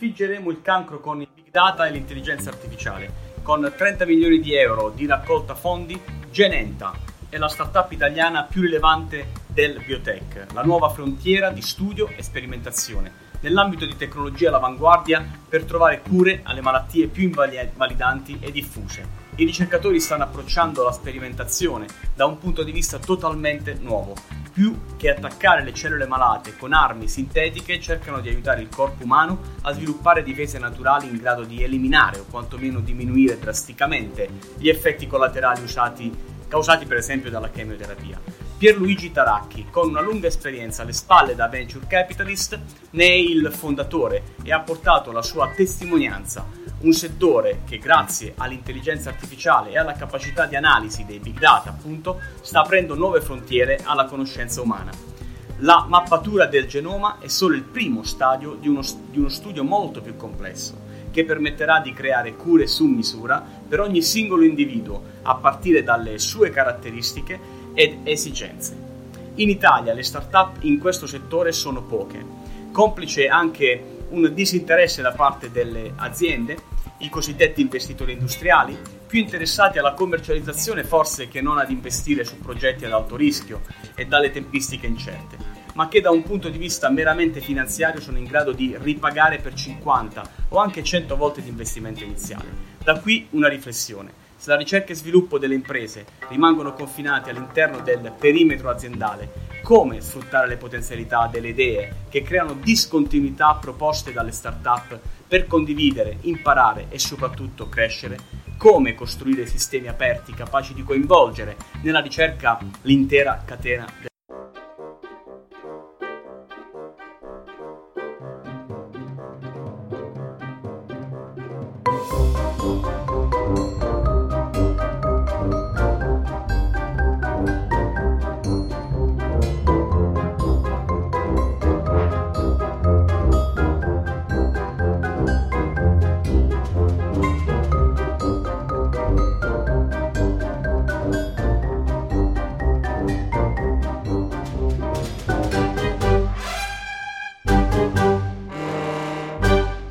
sconfiggeremo il cancro con il Big Data e l'intelligenza artificiale. Con 30 milioni di euro di raccolta fondi, Genenta è la startup italiana più rilevante del biotech, la nuova frontiera di studio e sperimentazione nell'ambito di tecnologia all'avanguardia per trovare cure alle malattie più invalidanti e diffuse. I ricercatori stanno approcciando la sperimentazione da un punto di vista totalmente nuovo. Più che attaccare le cellule malate con armi sintetiche, cercano di aiutare il corpo umano a sviluppare difese naturali in grado di eliminare o quantomeno diminuire drasticamente gli effetti collaterali causati per esempio dalla chemioterapia. Pierluigi Taracchi, con una lunga esperienza alle spalle da venture capitalist, ne è il fondatore e ha portato la sua testimonianza. Un settore che, grazie all'intelligenza artificiale e alla capacità di analisi dei big data, appunto, sta aprendo nuove frontiere alla conoscenza umana. La mappatura del genoma è solo il primo stadio di uno studio molto più complesso, che permetterà di creare cure su misura per ogni singolo individuo, a partire dalle sue caratteristiche ed esigenze. In Italia le start-up in questo settore sono poche, complice anche un disinteresse da parte delle aziende, i cosiddetti investitori industriali, più interessati alla commercializzazione forse che non ad investire su progetti ad alto rischio e dalle tempistiche incerte, ma che da un punto di vista meramente finanziario sono in grado di ripagare per 50 o anche 100 volte l'investimento iniziale. Da qui una riflessione. Se la ricerca e sviluppo delle imprese rimangono confinati all'interno del perimetro aziendale, come sfruttare le potenzialità delle idee che creano discontinuità proposte dalle start-up per condividere, imparare e soprattutto crescere? Come costruire sistemi aperti capaci di coinvolgere nella ricerca l'intera catena